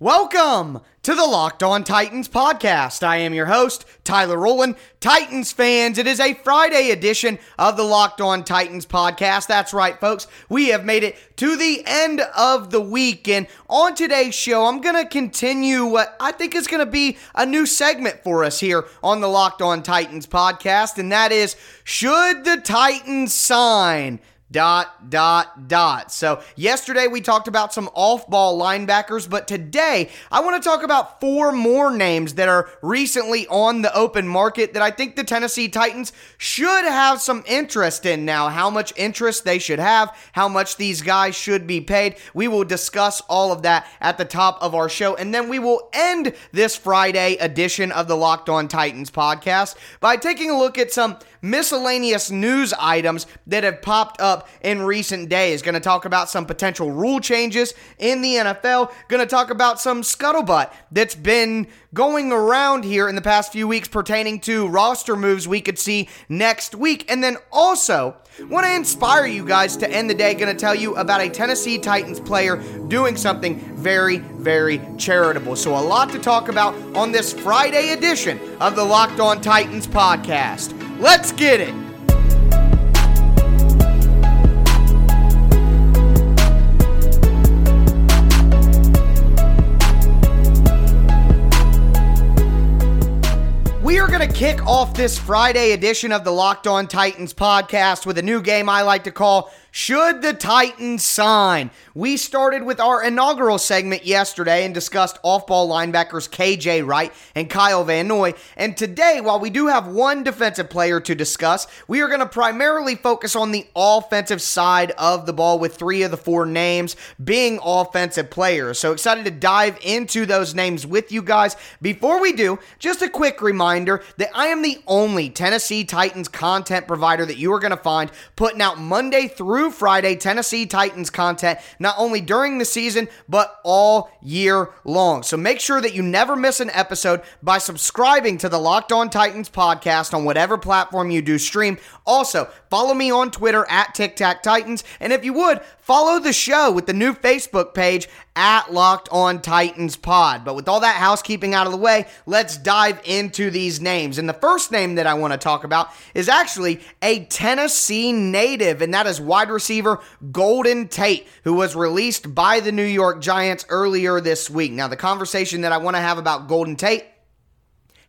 Welcome to the Locked On Titans podcast. I am your host, Tyler Rowland. Titans fans, it is a Friday edition of the Locked On Titans podcast. That's right, folks. We have made it to the end of the week, and on today's show, I'm going to continue what I think is going to be a new segment for us here on the Locked On Titans podcast, and that is, should the Titans sign... ... So yesterday we talked about some off-ball linebackers, but today I want to talk about four more names that are recently on the open market that I think the Tennessee Titans should have some interest in now. How much interest they should have, how much these guys should be paid. We will discuss all of that at the top of our show, and then we will end this Friday edition of the Locked On Titans podcast by taking a look at some miscellaneous news items that have popped up in recent days. Going to talk about some potential rule changes in the NFL. Going to talk about some scuttlebutt that's been going around here in the past few weeks pertaining to roster moves we could see next week. And then also, want to inspire you guys to end the day. Going to tell you about a Tennessee Titans player doing something very, very charitable. So a lot to talk about on this Friday edition of the Locked On Titans podcast. Let's get it! We are going to kick off this Friday edition of the Locked On Titans podcast with a new game I like to call Should the Titans Sign? We started with our inaugural segment yesterday and discussed off-ball linebackers KJ Wright and Kyle Van Noy. And today, while we do have one defensive player to discuss, we are going to primarily focus on the offensive side of the ball with three of the four names being offensive players. So excited to dive into those names with you guys. Before we do, just a quick reminder that I am the only Tennessee Titans content provider that you are going to find putting out Monday through Friday Tennessee Titans content, not only during the season, but all year long. So make sure that you never miss an episode by subscribing to the Locked On Titans podcast on whatever platform you do stream. Also, follow me on Twitter at Tic Tac Titans, and if you would, follow the show with the new Facebook page at Locked On Titans Pod. But with all that housekeeping out of the way, let's dive into these names. And the first name that I want to talk about is actually a Tennessee native, and that is wide receiver Golden Tate, who was released by the New York Giants earlier this week. Now, the conversation that I want to have about Golden Tate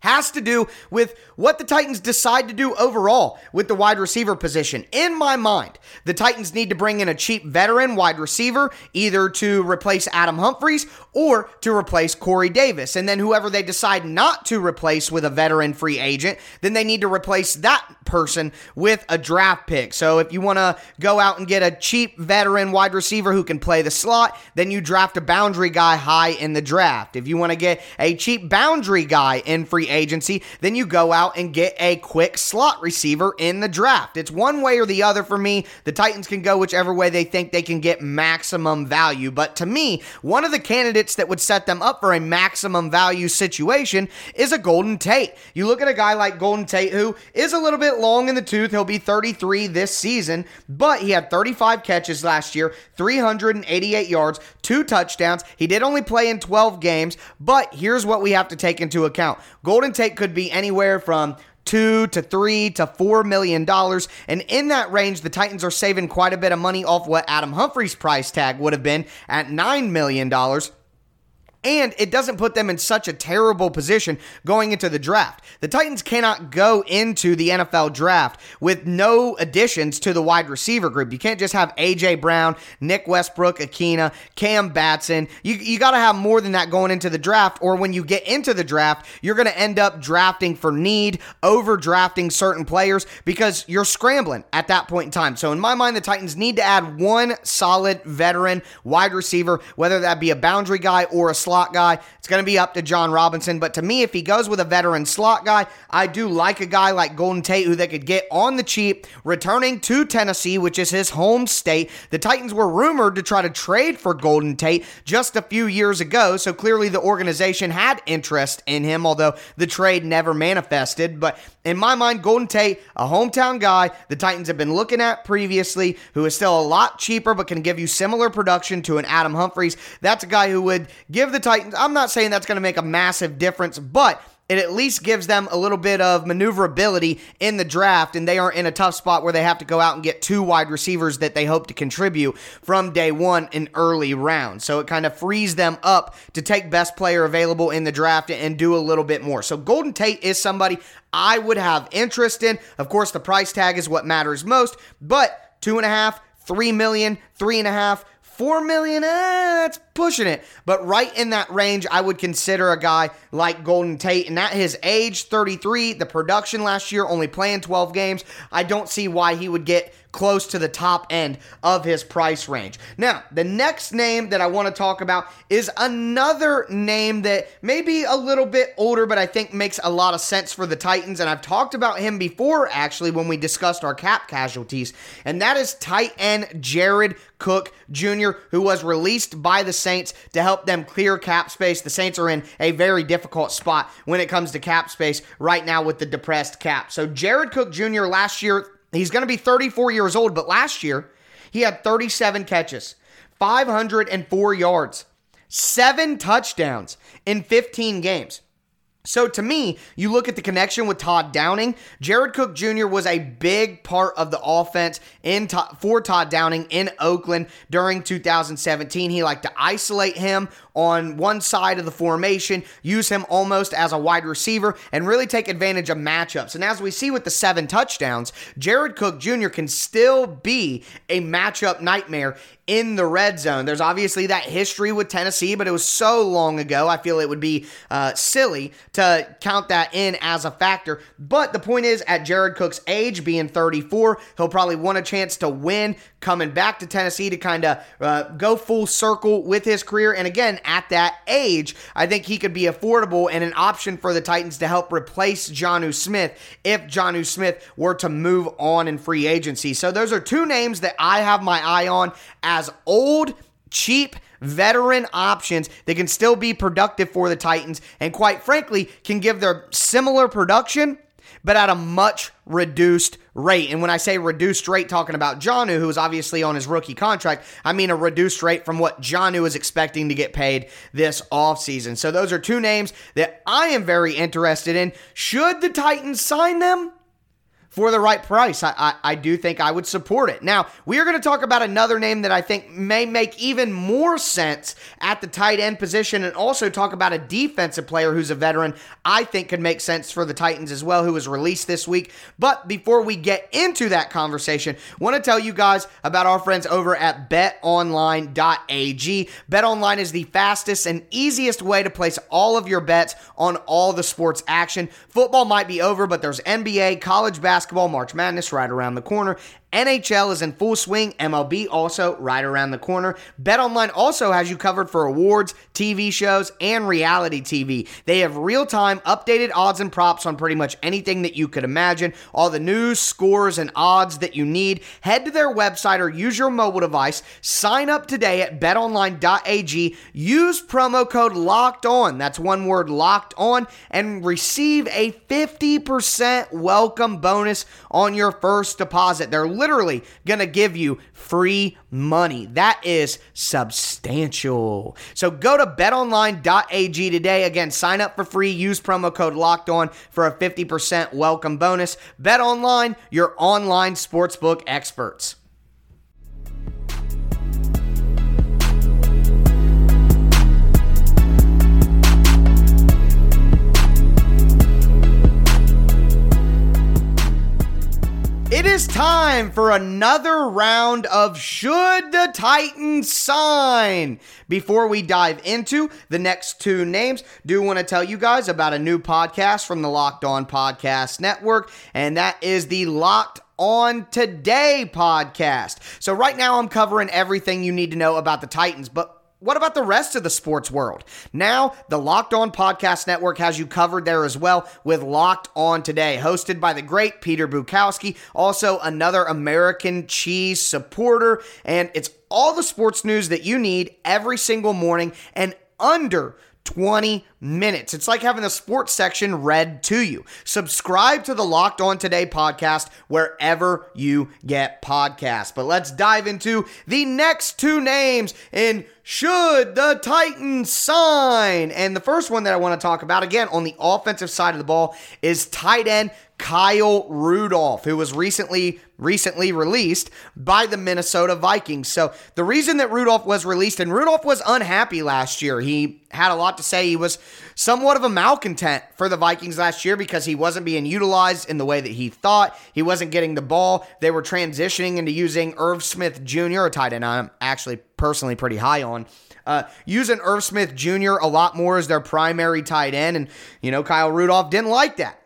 has to do with what the Titans decide to do overall with the wide receiver position. In my mind, the Titans need to bring in a cheap veteran wide receiver, either to replace Adam Humphries or to replace Corey Davis. And then whoever they decide not to replace with a veteran free agent, then they need to replace that person with a draft pick. So if you want to go out and get a cheap veteran wide receiver who can play the slot, then you draft a boundary guy high in the draft. If you want to get a cheap boundary guy in free agency, then you go out and get a quick slot receiver in the draft. It's one way or the other for me. The Titans can go whichever way they think they can get maximum value, but to me, one of the candidates that would set them up for a maximum value situation is a Golden Tate. You look at a guy like Golden Tate, who is a little bit long in the tooth. He'll be 33 this season, but he had 35 catches last year, 388 yards, 2 touchdowns. He did only play in 12 games, but here's what we have to take into account. Golden Tate could be anywhere from $2 to $3 to $4 million, and in that range, the Titans are saving quite a bit of money off what Adam Humphries' price tag would have been at $9 million. And it doesn't put them in such a terrible position going into the draft. The Titans cannot go into the NFL draft with no additions to the wide receiver group. You can't just have A.J. Brown, Nick Westbrook, Akina, Cam Batson. You got to have more than that going into the draft, or when you get into the draft, you're going to end up drafting for need, overdrafting certain players, because you're scrambling at that point in time. So in my mind, the Titans need to add one solid veteran wide receiver, whether that be a boundary guy or a slot slot guy, it's going to be up to John Robinson. But to me, if he goes with a veteran slot guy, I do like a guy like Golden Tate who they could get on the cheap, returning to Tennessee, which is his home state. The Titans were rumored to try to trade for Golden Tate just a few years ago, so clearly the organization had interest in him, although the trade never manifested. But in my mind, Golden Tate, a hometown guy the Titans have been looking at previously, who is still a lot cheaper but can give you similar production to an Adam Humphries. That's a guy who would give the Titans, I'm not saying that's going to make a massive difference, but it at least gives them a little bit of maneuverability in the draft, and they aren't in a tough spot where they have to go out and get two wide receivers that they hope to contribute from day one in early rounds. So it kind of frees them up to take best player available in the draft and do a little bit more. So Golden Tate is somebody I would have interest in. Of course, the price tag is what matters most, but $2.5 million, $3 million, $3.5 million, $4 million, that's pushing it. But right in that range, I would consider a guy like Golden Tate. And at his age, 33, the production last year, only playing 12 games, I don't see why he would get close to the top end of his price range. Now, the next name that I want to talk about is another name that may be a little bit older, but I think makes a lot of sense for the Titans. And I've talked about him before, actually, when we discussed our cap casualties. And that is tight end Jared Cook Jr., who was released by the Saints to help them clear cap space. The Saints are in a very difficult spot when it comes to cap space right now with the depressed cap. So Jared Cook Jr. last year, he's going to be 34 years old, but last year he had 37 catches, 504 yards, 7 touchdowns in 15 games. So to me, you look at the connection with Todd Downing. Jared Cook Jr. was a big part of the offense for Todd Downing in Oakland during 2017. He liked to isolate him on one side of the formation, use him almost as a wide receiver, and really take advantage of matchups. And as we see with the 7 touchdowns, Jared Cook Jr. can still be a matchup nightmare in the red zone. There's obviously that history with Tennessee, but it was so long ago, I feel it would be silly to count that in as a factor. But the point is, at Jared Cook's age, being 34, he'll probably want a chance to win, coming back to Tennessee to kind of go full circle with his career. And again, at that age, I think he could be affordable and an option for the Titans to help replace Jonnu Smith if Jonnu Smith were to move on in free agency. So those are two names that I have my eye on as old, cheap, veteran options that can still be productive for the Titans and, quite frankly, can give their similar production but at a much reduced rate. And when I say reduced rate, talking about Jonnu, who is obviously on his rookie contract, I mean a reduced rate from what Jonnu is expecting to get paid this offseason. So those are two names that I am very interested in. Should the Titans sign them? For the right price, I do think I would support it. Now, we are going to talk about another name that I think may make even more sense at the tight end position, and also talk about a defensive player who's a veteran I think could make sense for the Titans as well, who was released this week. But before we get into that conversation, I want to tell you guys about our friends over at betonline.ag. BetOnline is the fastest and easiest way to place all of your bets on all the sports action. Football might be over, but there's NBA, college basketball, March Madness right around the corner. NHL is in full swing. MLB also right around the corner. BetOnline also has you covered for awards, TV shows, and reality TV. They have real-time updated odds and props on pretty much anything that you could imagine. All the news, scores, and odds that you need. Head to their website or use your mobile device. Sign up today at betonline.ag. Use promo code LOCKEDON. That's one word, locked on, and receive a 50% welcome bonus on your first deposit. They're literally going to give you free money. That is substantial. So go to betonline.ag today. Again, sign up for free. Use promo code locked on for a 50% welcome bonus. BetOnline, your online sportsbook experts. It is time for another round of Should the Titans Sign? Before we dive into the next two names, do want to tell you guys about a new podcast from the Locked On Podcast Network, and that is the Locked On Today podcast. So right now I'm covering everything you need to know about the Titans, but what about the rest of the sports world? Now, the Locked On Podcast Network has you covered there as well with Locked On Today, hosted by the great Peter Bukowski, also another American cheese supporter, and it's all the sports news that you need every single morning and under 20 minutes. It's like having the sports section read to you. Subscribe to the Locked On Today podcast wherever you get podcasts. But let's dive into the next two names in Should the Titans Sign? And the first one that I want to talk about, again, on the offensive side of the ball, is tight end Kyle Rudolph, who was recently released by the Minnesota Vikings. So the reason that Rudolph was released, and Rudolph was unhappy last year. He had a lot to say. He was somewhat of a malcontent for the Vikings last year because he wasn't being utilized in the way that he thought. He wasn't getting the ball. They were transitioning into using Irv Smith Jr., a tight end I'm actually personally pretty high on, using Irv Smith Jr. a lot more as their primary tight end. And, you know, Kyle Rudolph didn't like that.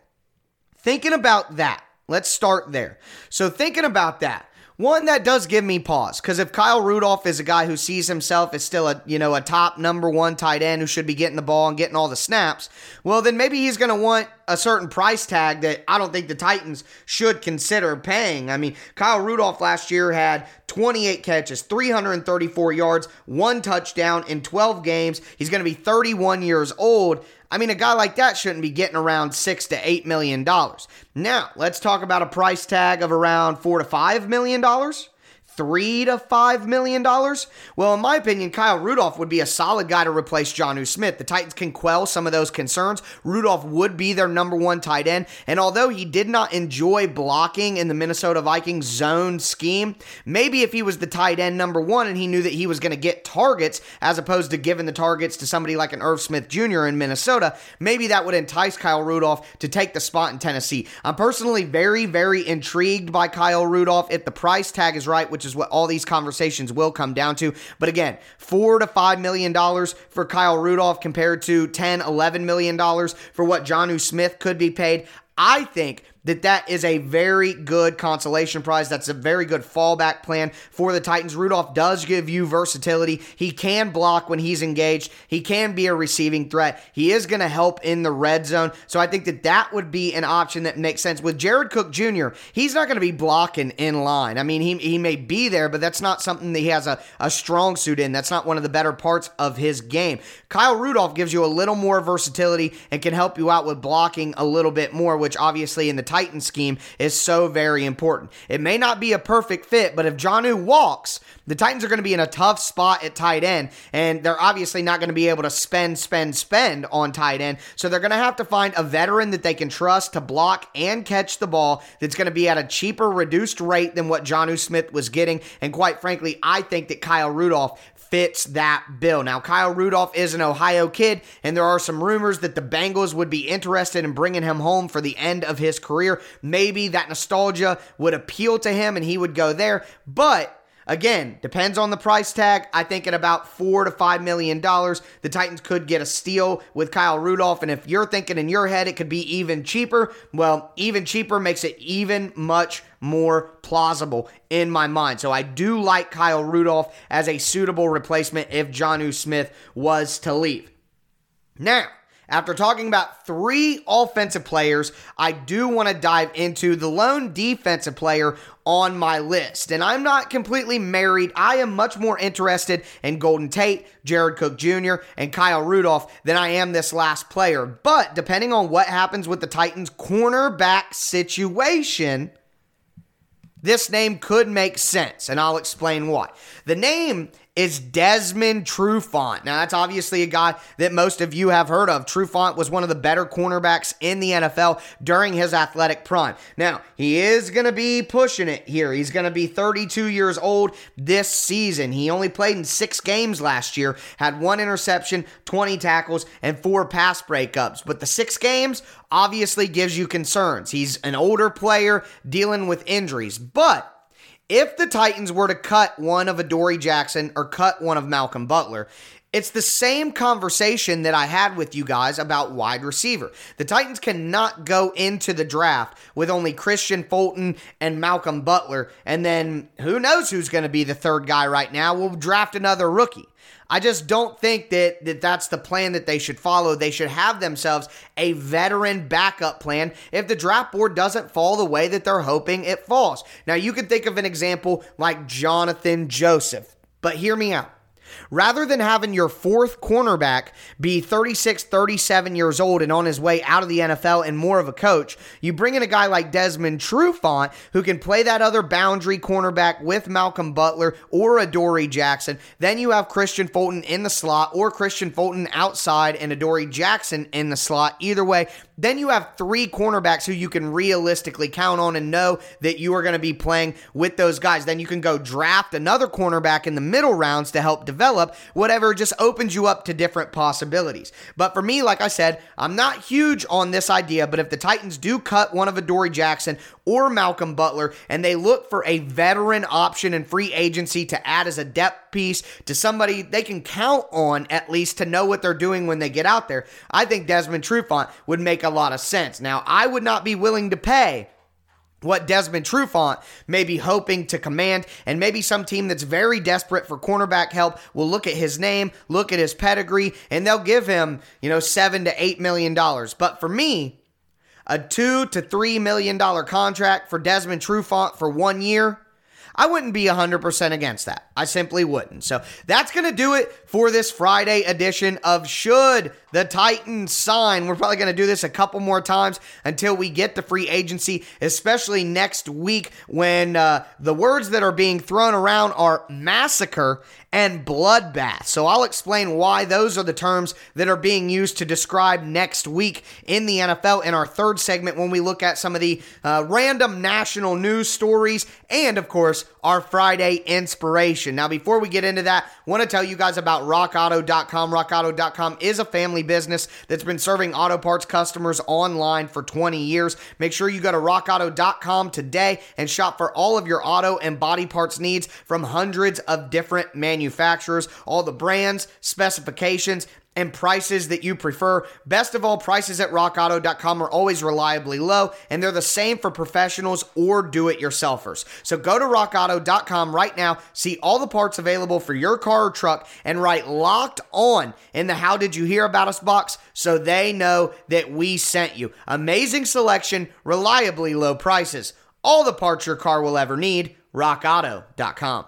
Thinking about that, let's start there. So thinking about that, one, that does give me pause, because if Kyle Rudolph is a guy who sees himself as still a top number one tight end who should be getting the ball and getting all the snaps, well, then maybe he's going to want a certain price tag that I don't think the Titans should consider paying. I mean, Kyle Rudolph last year had 28 catches, 334 yards, one touchdown in 12 games. He's going to be 31 years old. I mean, a guy like that shouldn't be getting around $6 to $8 million. Now, let's talk about a price tag of around $4 to $5 million, $3 to $5 million. Well, in my opinion, Kyle Rudolph would be a solid guy to replace Jonnu Smith. The Titans can quell some of those concerns. Rudolph would be their number one tight end, and although he did not enjoy blocking in the Minnesota Vikings zone scheme, maybe if he was the tight end number one and he knew that he was going to get targets as opposed to giving the targets to somebody like an Irv Smith Jr. in Minnesota, maybe that would entice Kyle Rudolph to take the spot in Tennessee. I'm personally very, very intrigued by Kyle Rudolph if the price tag is right, which is what all these conversations will come down to. But again, $4 to $5 million for Kyle Rudolph compared to $10, $11 million for what Jonnu Smith could be paid. I think that is a very good consolation prize. That's a very good fallback plan for the Titans. Rudolph does give you versatility. He can block when he's engaged. He can be a receiving threat. He is going to help in the red zone. So I think that would be an option that makes sense. With Jared Cook Jr., he's not going to be blocking in line. I mean, he may be there, but that's not something that he has a strong suit in. That's not one of the better parts of his game. Kyle Rudolph gives you a little more versatility and can help you out with blocking a little bit more, which obviously in the Titan scheme is so very important. It may not be a perfect fit, but if Jonnu walks, the Titans are going to be in a tough spot at tight end, and they're obviously not going to be able to spend on tight end, so they're going to have to find a veteran that they can trust to block and catch the ball that's going to be at a cheaper, reduced rate than what Jonnu Smith was getting, and quite frankly, I think that Kyle Rudolph fits that bill. Now, Kyle Rudolph is an Ohio kid, and there are some rumors that the Bengals would be interested in bringing him home for the end of his career. Maybe that nostalgia would appeal to him and he would go there, but again, depends on the price tag. I think at about $4 to $5 million, the Titans could get a steal with Kyle Rudolph, and if you're thinking in your head it could be even cheaper, well, even cheaper makes it even much more plausible in my mind. So I do like Kyle Rudolph as a suitable replacement if Jonnu Smith was to leave. Now, after talking about three offensive players, I do want to dive into the lone defensive player on my list. And I'm not completely married. I am much more interested in Golden Tate, Jared Cook Jr., and Kyle Rudolph than I am this last player. But depending on what happens with the Titans' cornerback situation, this name could make sense, and I'll explain why. The name is Desmond Trufant. Now, that's obviously a guy that most of you have heard of. Trufant was one of the better cornerbacks in the NFL during his athletic prime. Now, he is going to be pushing it here. He's going to be 32 years old this season. He only played in 6 games last year, had 1 interception, 20 tackles, and 4 pass breakups. But the 6 games obviously gives you concerns. He's an older player dealing with injuries, but if the Titans were to cut one of Adoree Jackson or cut one of Malcolm Butler, It's the same conversation that I had with you guys about wide receiver. The Titans cannot go into the draft with only Christian Fulton and Malcolm Butler, and then who knows who's going to be the third guy right now. We'll draft another rookie. I just don't think that that's the plan that they should follow. They should have themselves a veteran backup plan if the draft board doesn't fall the way that they're hoping it falls. Now, you can think of an example like Jonathan Joseph, but hear me out. Rather than having your fourth cornerback be 36, 37 years old and on his way out of the NFL and more of a coach, you bring in a guy like Desmond Trufant who can play that other boundary cornerback with Malcolm Butler or Adoree Jackson. Then you have Christian Fulton in the slot or Christian Fulton outside and Adoree Jackson in the slot. Either way, then you have three cornerbacks who you can realistically count on and know that you are going to be playing with those guys. Then you can go draft another cornerback in the middle rounds to help develop, whatever just opens you up to different possibilities. But for me, like I said, I'm not huge on this idea, but if the Titans do cut one of Adoree Jackson or Malcolm Butler and they look for a veteran option in free agency to add as a depth piece to somebody they can count on at least to know what they're doing when they get out there, I think Desmond Trufant would make a lot of sense. Now, I would not be willing to pay what Desmond Trufant may be hoping to command, and maybe some team that's very desperate for cornerback help will look at his name, look at his pedigree, and they'll give him, $7 to $8 million. But for me, a $2 to $3 million contract for Desmond Trufant for 1 year, I wouldn't be 100% against that. I simply wouldn't. So that's going to do it for this Friday edition of Should the Titans Sign? We're probably going to do this a couple more times until we get to free agency, especially next week when the words that are being thrown around are massacre and bloodbath. So I'll explain why those are the terms that are being used to describe next week in the NFL in our third segment when we look at some of the random national news stories and, of course, our Friday inspiration. Now, before we get into that, I want to tell you guys about rockauto.com. Rockauto.com is a family business that's been serving auto parts customers online for 20 years. Make sure you go to rockauto.com today and shop for all of your auto and body parts needs from hundreds of different manufacturers, all the brands, specifications, and prices that you prefer. Best of all, prices at rockauto.com are always reliably low, and they're the same for professionals or do-it-yourselfers. So go to rockauto.com right now, see all the parts available for your car or truck, and write Locked On in the How Did You Hear About Us box so they know that we sent you. Amazing selection, reliably low prices. All the parts your car will ever need, rockauto.com.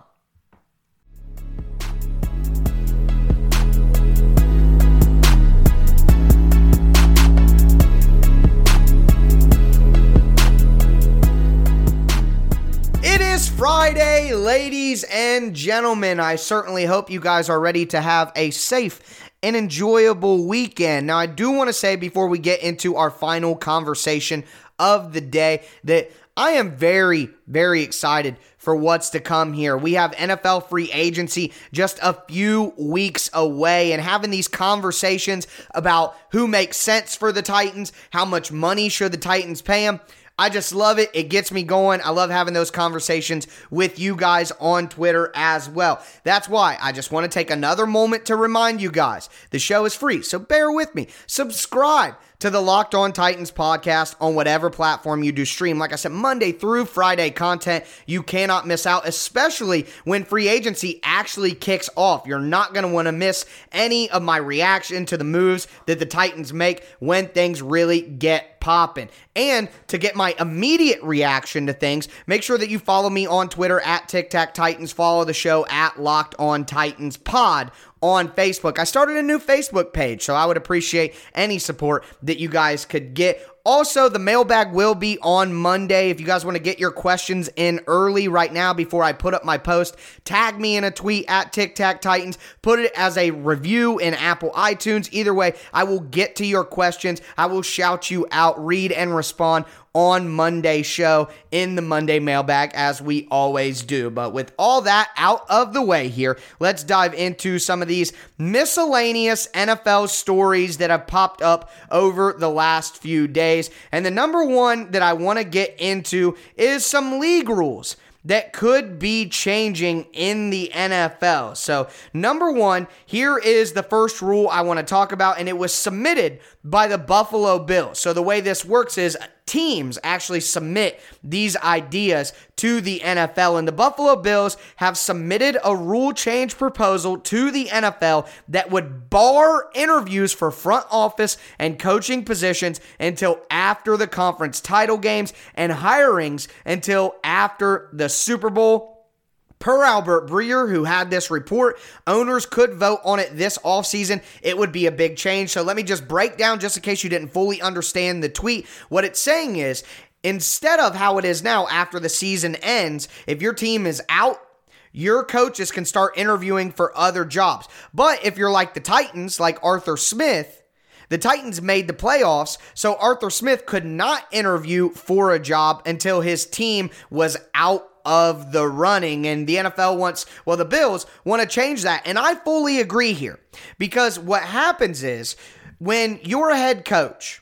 Friday, ladies and gentlemen. I certainly hope you guys are ready to have a safe and enjoyable weekend. Now, I do want to say before we get into our final conversation of the day that I am very, very excited for what's to come here. We have NFL free agency just a few weeks away, and having these conversations about who makes sense for the Titans, how much money should the Titans pay them, I just love it. It gets me going. I love having those conversations with you guys on Twitter as well. That's why I just want to take another moment to remind you guys, the show is free, so bear with me. Subscribe to the Locked On Titans podcast on whatever platform you do stream. Like I said, Monday through Friday content, you cannot miss out, especially when free agency actually kicks off. You're not going to want to miss any of my reaction to the moves that the Titans make when things really get popping. And to get my immediate reaction to things, make sure that you follow me on Twitter at Tic Tac Titans. Follow the show at Locked On Titans Pod on Facebook. I started a new Facebook page, so I would appreciate any support that you guys could get. Also, the mailbag will be on Monday. If you guys want to get your questions in early right now before I put up my post, tag me in a tweet at Tic Tac Titans. Put it as a review in Apple iTunes. Either way, I will get to your questions. I will shout you out, read, and respond on Monday's show in the Monday mailbag as we always do. But with all that out of the way here, let's dive into some of these miscellaneous NFL stories that have popped up over the last few days. And the number one that I want to get into is some league rules that could be changing in the NFL. So, number one, here is the first rule I want to talk about, and it was submitted by the Buffalo Bills. So, the way this works is teams actually submit these ideas to the NFL, and the Buffalo Bills have submitted a rule change proposal to the NFL that would bar interviews for front office and coaching positions until after the conference title games and hirings until after the Super Bowl. Per Albert Breer, who had this report, owners could vote on it this offseason. It would be a big change. So let me just break down, just in case you didn't fully understand the tweet. What it's saying is, instead of how it is now after the season ends, if your team is out, your coaches can start interviewing for other jobs. But if you're like the Titans, like Arthur Smith, the Titans made the playoffs, so Arthur Smith could not interview for a job until his team was out of the running, and the NFL wants, well, the Bills want to change that, and I fully agree here, because what happens is, when you're a head coach,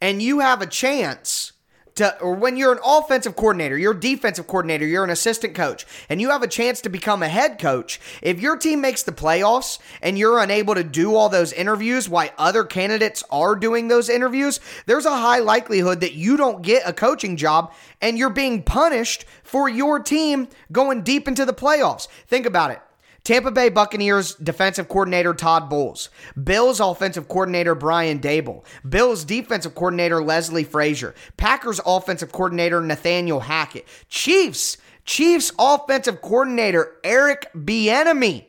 and you have a chance to, or when you're an offensive coordinator, you're a defensive coordinator, you're an assistant coach, and you have a chance to become a head coach, if your team makes the playoffs, and you're unable to do all those interviews while other candidates are doing those interviews, there's a high likelihood that you don't get a coaching job, and you're being punished for your team going deep into the playoffs. Think about it. Tampa Bay Buccaneers defensive coordinator Todd Bowles, Bills offensive coordinator Brian Daboll, Bills defensive coordinator Leslie Frazier, Packers offensive coordinator Nathaniel Hackett, Chiefs offensive coordinator Eric Bieniemy,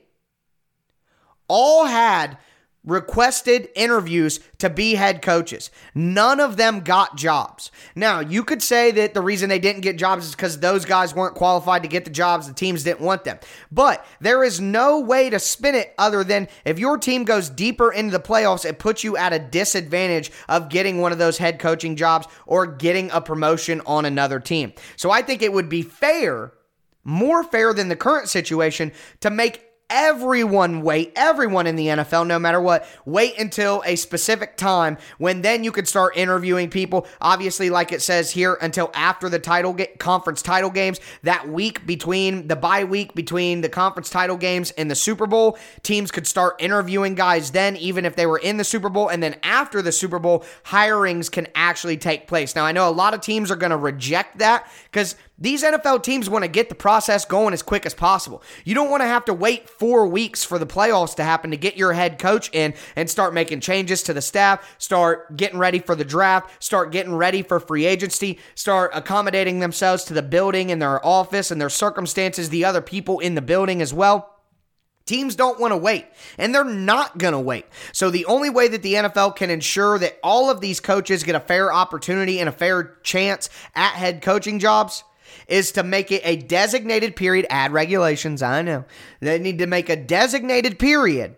all had requested interviews to be head coaches. None of them got jobs. Now, you could say that the reason they didn't get jobs is because those guys weren't qualified to get the jobs. The teams didn't want them. But there is no way to spin it other than if your team goes deeper into the playoffs, it puts you at a disadvantage of getting one of those head coaching jobs or getting a promotion on another team. So I think it would be fair, more fair than the current situation, to make everyone in the NFL, no matter what, wait until a specific time when then you could start interviewing people. Obviously, like it says here, until after the conference title games, that week between the bye week, between the conference title games and the Super Bowl, teams could start interviewing guys then, even if they were in the Super Bowl. And then after the Super Bowl, hirings can actually take place. Now, I know a lot of teams are going to reject that because these NFL teams want to get the process going as quick as possible. You don't want to have to wait 4 weeks for the playoffs to happen to get your head coach in and start making changes to the staff, start getting ready for the draft, start getting ready for free agency, start accommodating themselves to the building and their office and their circumstances, the other people in the building as well. Teams don't want to wait, and they're not going to wait. So the only way that the NFL can ensure that all of these coaches get a fair opportunity and a fair chance at head coaching jobs is to make it a designated period. Add regulations, I know. They need to make a designated period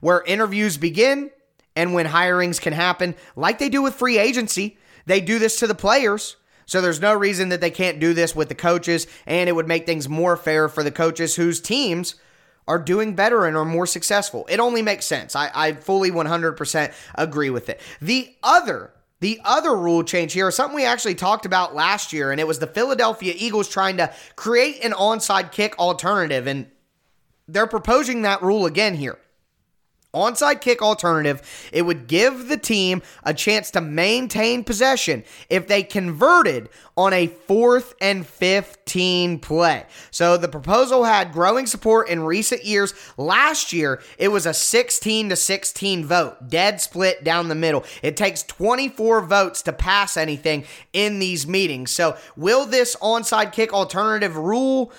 where interviews begin and when hirings can happen, like they do with free agency. They do this to the players. So there's no reason that they can't do this with the coaches, and it would make things more fair for the coaches whose teams are doing better and are more successful. It only makes sense. I fully 100% agree with it. The other rule change here is something we actually talked about last year, and it was the Philadelphia Eagles trying to create an onside kick alternative, and they're proposing that rule again here. Onside kick alternative, it would give the team a chance to maintain possession if they converted on a 4th and 15 play. So the proposal had growing support in recent years. Last year, it was a 16-16 vote, dead split down the middle. It takes 24 votes to pass anything in these meetings. So will this onside kick alternative rule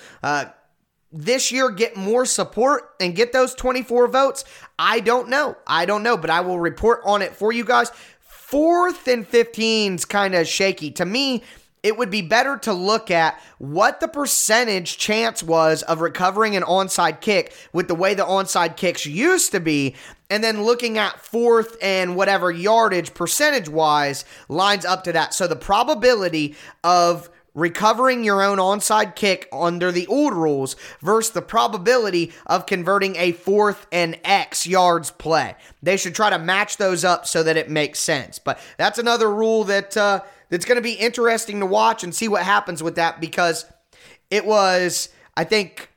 this year get more support and get those 24 votes? I don't know, but I will report on it for you guys. 4th and 15's kind of shaky. To me, it would be better to look at what the percentage chance was of recovering an onside kick with the way the onside kicks used to be, and then looking at 4th and whatever yardage percentage-wise lines up to that. So the probability of recovering your own onside kick under the old rules versus the probability of converting a 4th and X yards play. They should try to match those up so that it makes sense. But that's another rule that's going to be interesting to watch and see what happens with that, because It was, I think,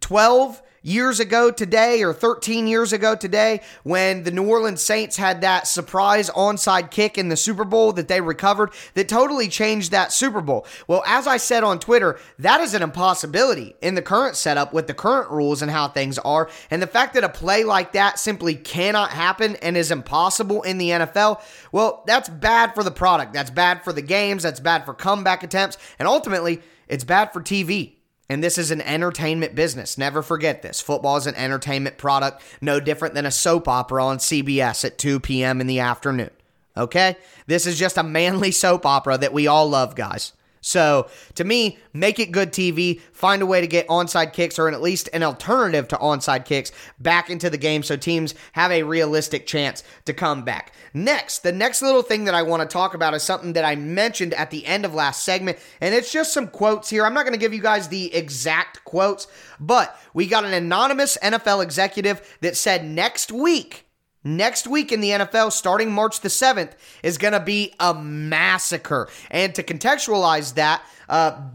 12 years ago today or 13 years ago today when the New Orleans Saints had that surprise onside kick in the Super Bowl that they recovered that totally changed that Super Bowl. Well, as I said on Twitter, that is an impossibility in the current setup with the current rules and how things are. And the fact that a play like that simply cannot happen and is impossible in the NFL, well, that's bad for the product. That's bad for the games. That's bad for comeback attempts. And ultimately, it's bad for TV. And this is an entertainment business. Never forget this. Football is an entertainment product, no different than a soap opera on CBS at 2 p.m. in the afternoon. Okay? This is just a manly soap opera that we all love, guys. So, to me, make it good TV. Find a way to get onside kicks, or at least an alternative to onside kicks, back into the game so teams have a realistic chance to come back. Next, the next little thing that I want to talk about is something that I mentioned at the end of last segment, and it's just some quotes here. I'm not going to give you guys the exact quotes, but we got an anonymous NFL executive that said next week in the NFL, starting March the 7th, is going to be a massacre. And to contextualize that,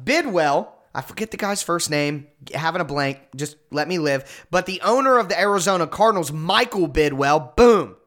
Bidwell, I forget the guy's first name, having a blank, just let me live, but the owner of the Arizona Cardinals, Michael Bidwell, boom,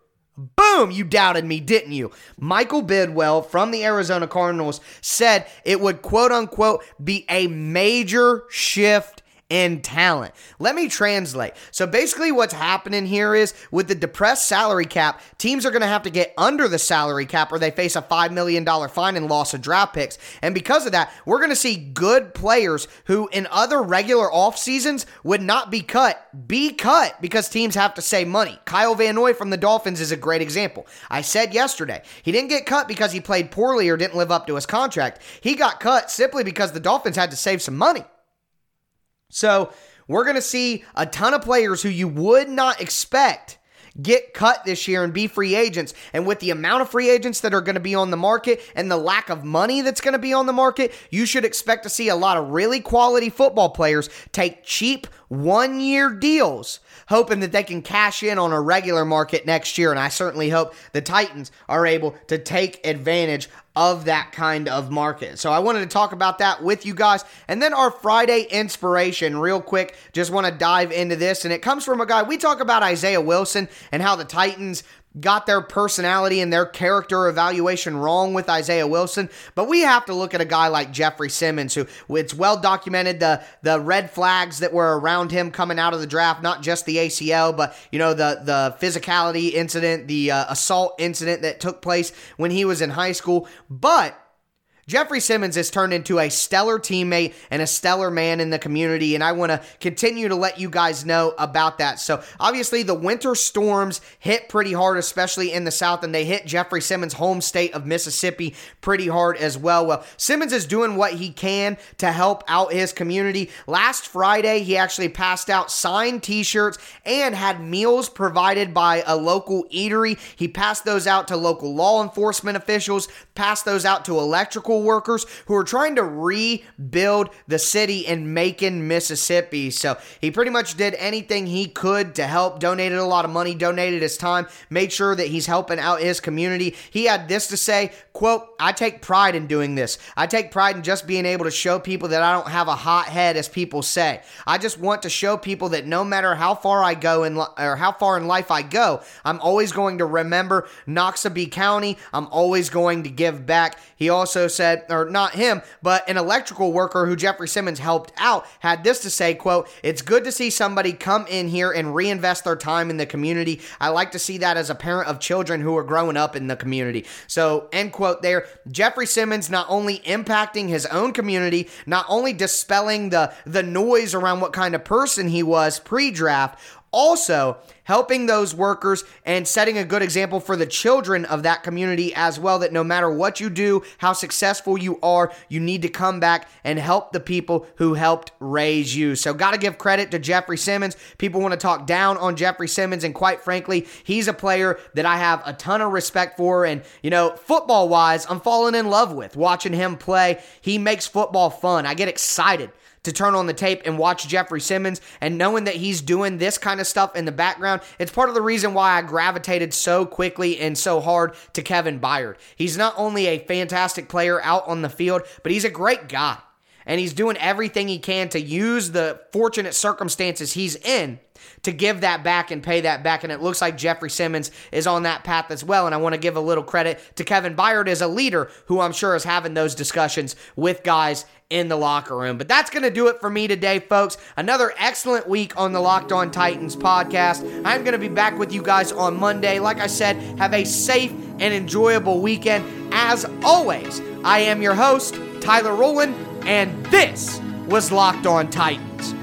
you doubted me, didn't you? Michael Bidwell from the Arizona Cardinals said it would, quote unquote, be a major shift and talent. Let me translate. So basically what's happening here is with the depressed salary cap, teams are going to have to get under the salary cap or they face a $5 million fine and loss of draft picks. And because of that, we're going to see good players who in other regular off seasons would not be cut because teams have to save money. Kyle Van Noy from the Dolphins is a great example. I said yesterday, he didn't get cut because he played poorly or didn't live up to his contract. He got cut simply because the Dolphins had to save some money. So we're going to see a ton of players who you would not expect get cut this year and be free agents. And with the amount of free agents that are going to be on the market and the lack of money that's going to be on the market, you should expect to see a lot of really quality football players take cheap one-year deals, hoping that they can cash in on a regular market next year. And I certainly hope the Titans are able to take advantage of that kind of market. So I wanted to talk about that with you guys. And then our Friday inspiration, real quick, just want to dive into this. And it comes from a guy, we talk about Isaiah Wilson and how the Titans got their personality and their character evaluation wrong with Isaiah Wilson, but we have to look at a guy like Jeffrey Simmons, who it's well documented the red flags that were around him coming out of the draft, not just the ACL, but you know the physicality incident, the assault incident that took place when he was in high school, but Jeffrey Simmons has turned into a stellar teammate and a stellar man in the community, and I want to continue to let you guys know about that. So, obviously, the winter storms hit pretty hard, especially in the South, and they hit Jeffrey Simmons' home state of Mississippi pretty hard as well. Well, Simmons is doing what he can to help out his community. Last Friday, he actually passed out signed t-shirts and had meals provided by a local eatery. He passed those out to local law enforcement officials, passed those out to electrical workers who are trying to rebuild the city in Macon, Mississippi. So he pretty much did anything he could to help, donated a lot of money, donated his time, made sure that he's helping out his community. He had this to say, quote, I take pride in doing this. I take pride in just being able to show people that I don't have a hot head, as people say. I just want to show people that no matter how far I go or how far in life I go, I'm always going to remember Noxubee County. I'm always going to give back. He also said, or not him, but an electrical worker who Jeffrey Simmons helped out had this to say, quote, it's good to see somebody come in here and reinvest their time in the community. I like to see that as a parent of children who are growing up in the community. So, end quote there. Jeffrey Simmons not only impacting his own community, not only dispelling the noise around what kind of person he was pre-draft, also helping those workers and setting a good example for the children of that community as well, that no matter what you do, how successful you are, you need to come back and help the people who helped raise you. So got to give credit to Jeffrey Simmons. People want to talk down on Jeffrey Simmons, and quite frankly, he's a player that I have a ton of respect for, and you know, football-wise, I'm falling in love with watching him play. He makes football fun. I get excited to turn on the tape and watch Jeffrey Simmons, and knowing that he's doing this kind of stuff in the background, it's part of the reason why I gravitated so quickly and so hard to Kevin Byard. He's not only a fantastic player out on the field, but he's a great guy. and he's doing everything he can to use the fortunate circumstances he's in to give that back and pay that back. And it looks like Jeffrey Simmons is on that path as well. And I want to give a little credit to Kevin Byard as a leader, who I'm sure is having those discussions with guys in the locker room. But that's going to do it for me today, folks. Another excellent week on the Locked On Titans podcast. I'm going to be back with you guys on Monday. Like I said, have a safe and enjoyable weekend. As always, I am your host, Tyler Rowland, and this was Locked On Titans.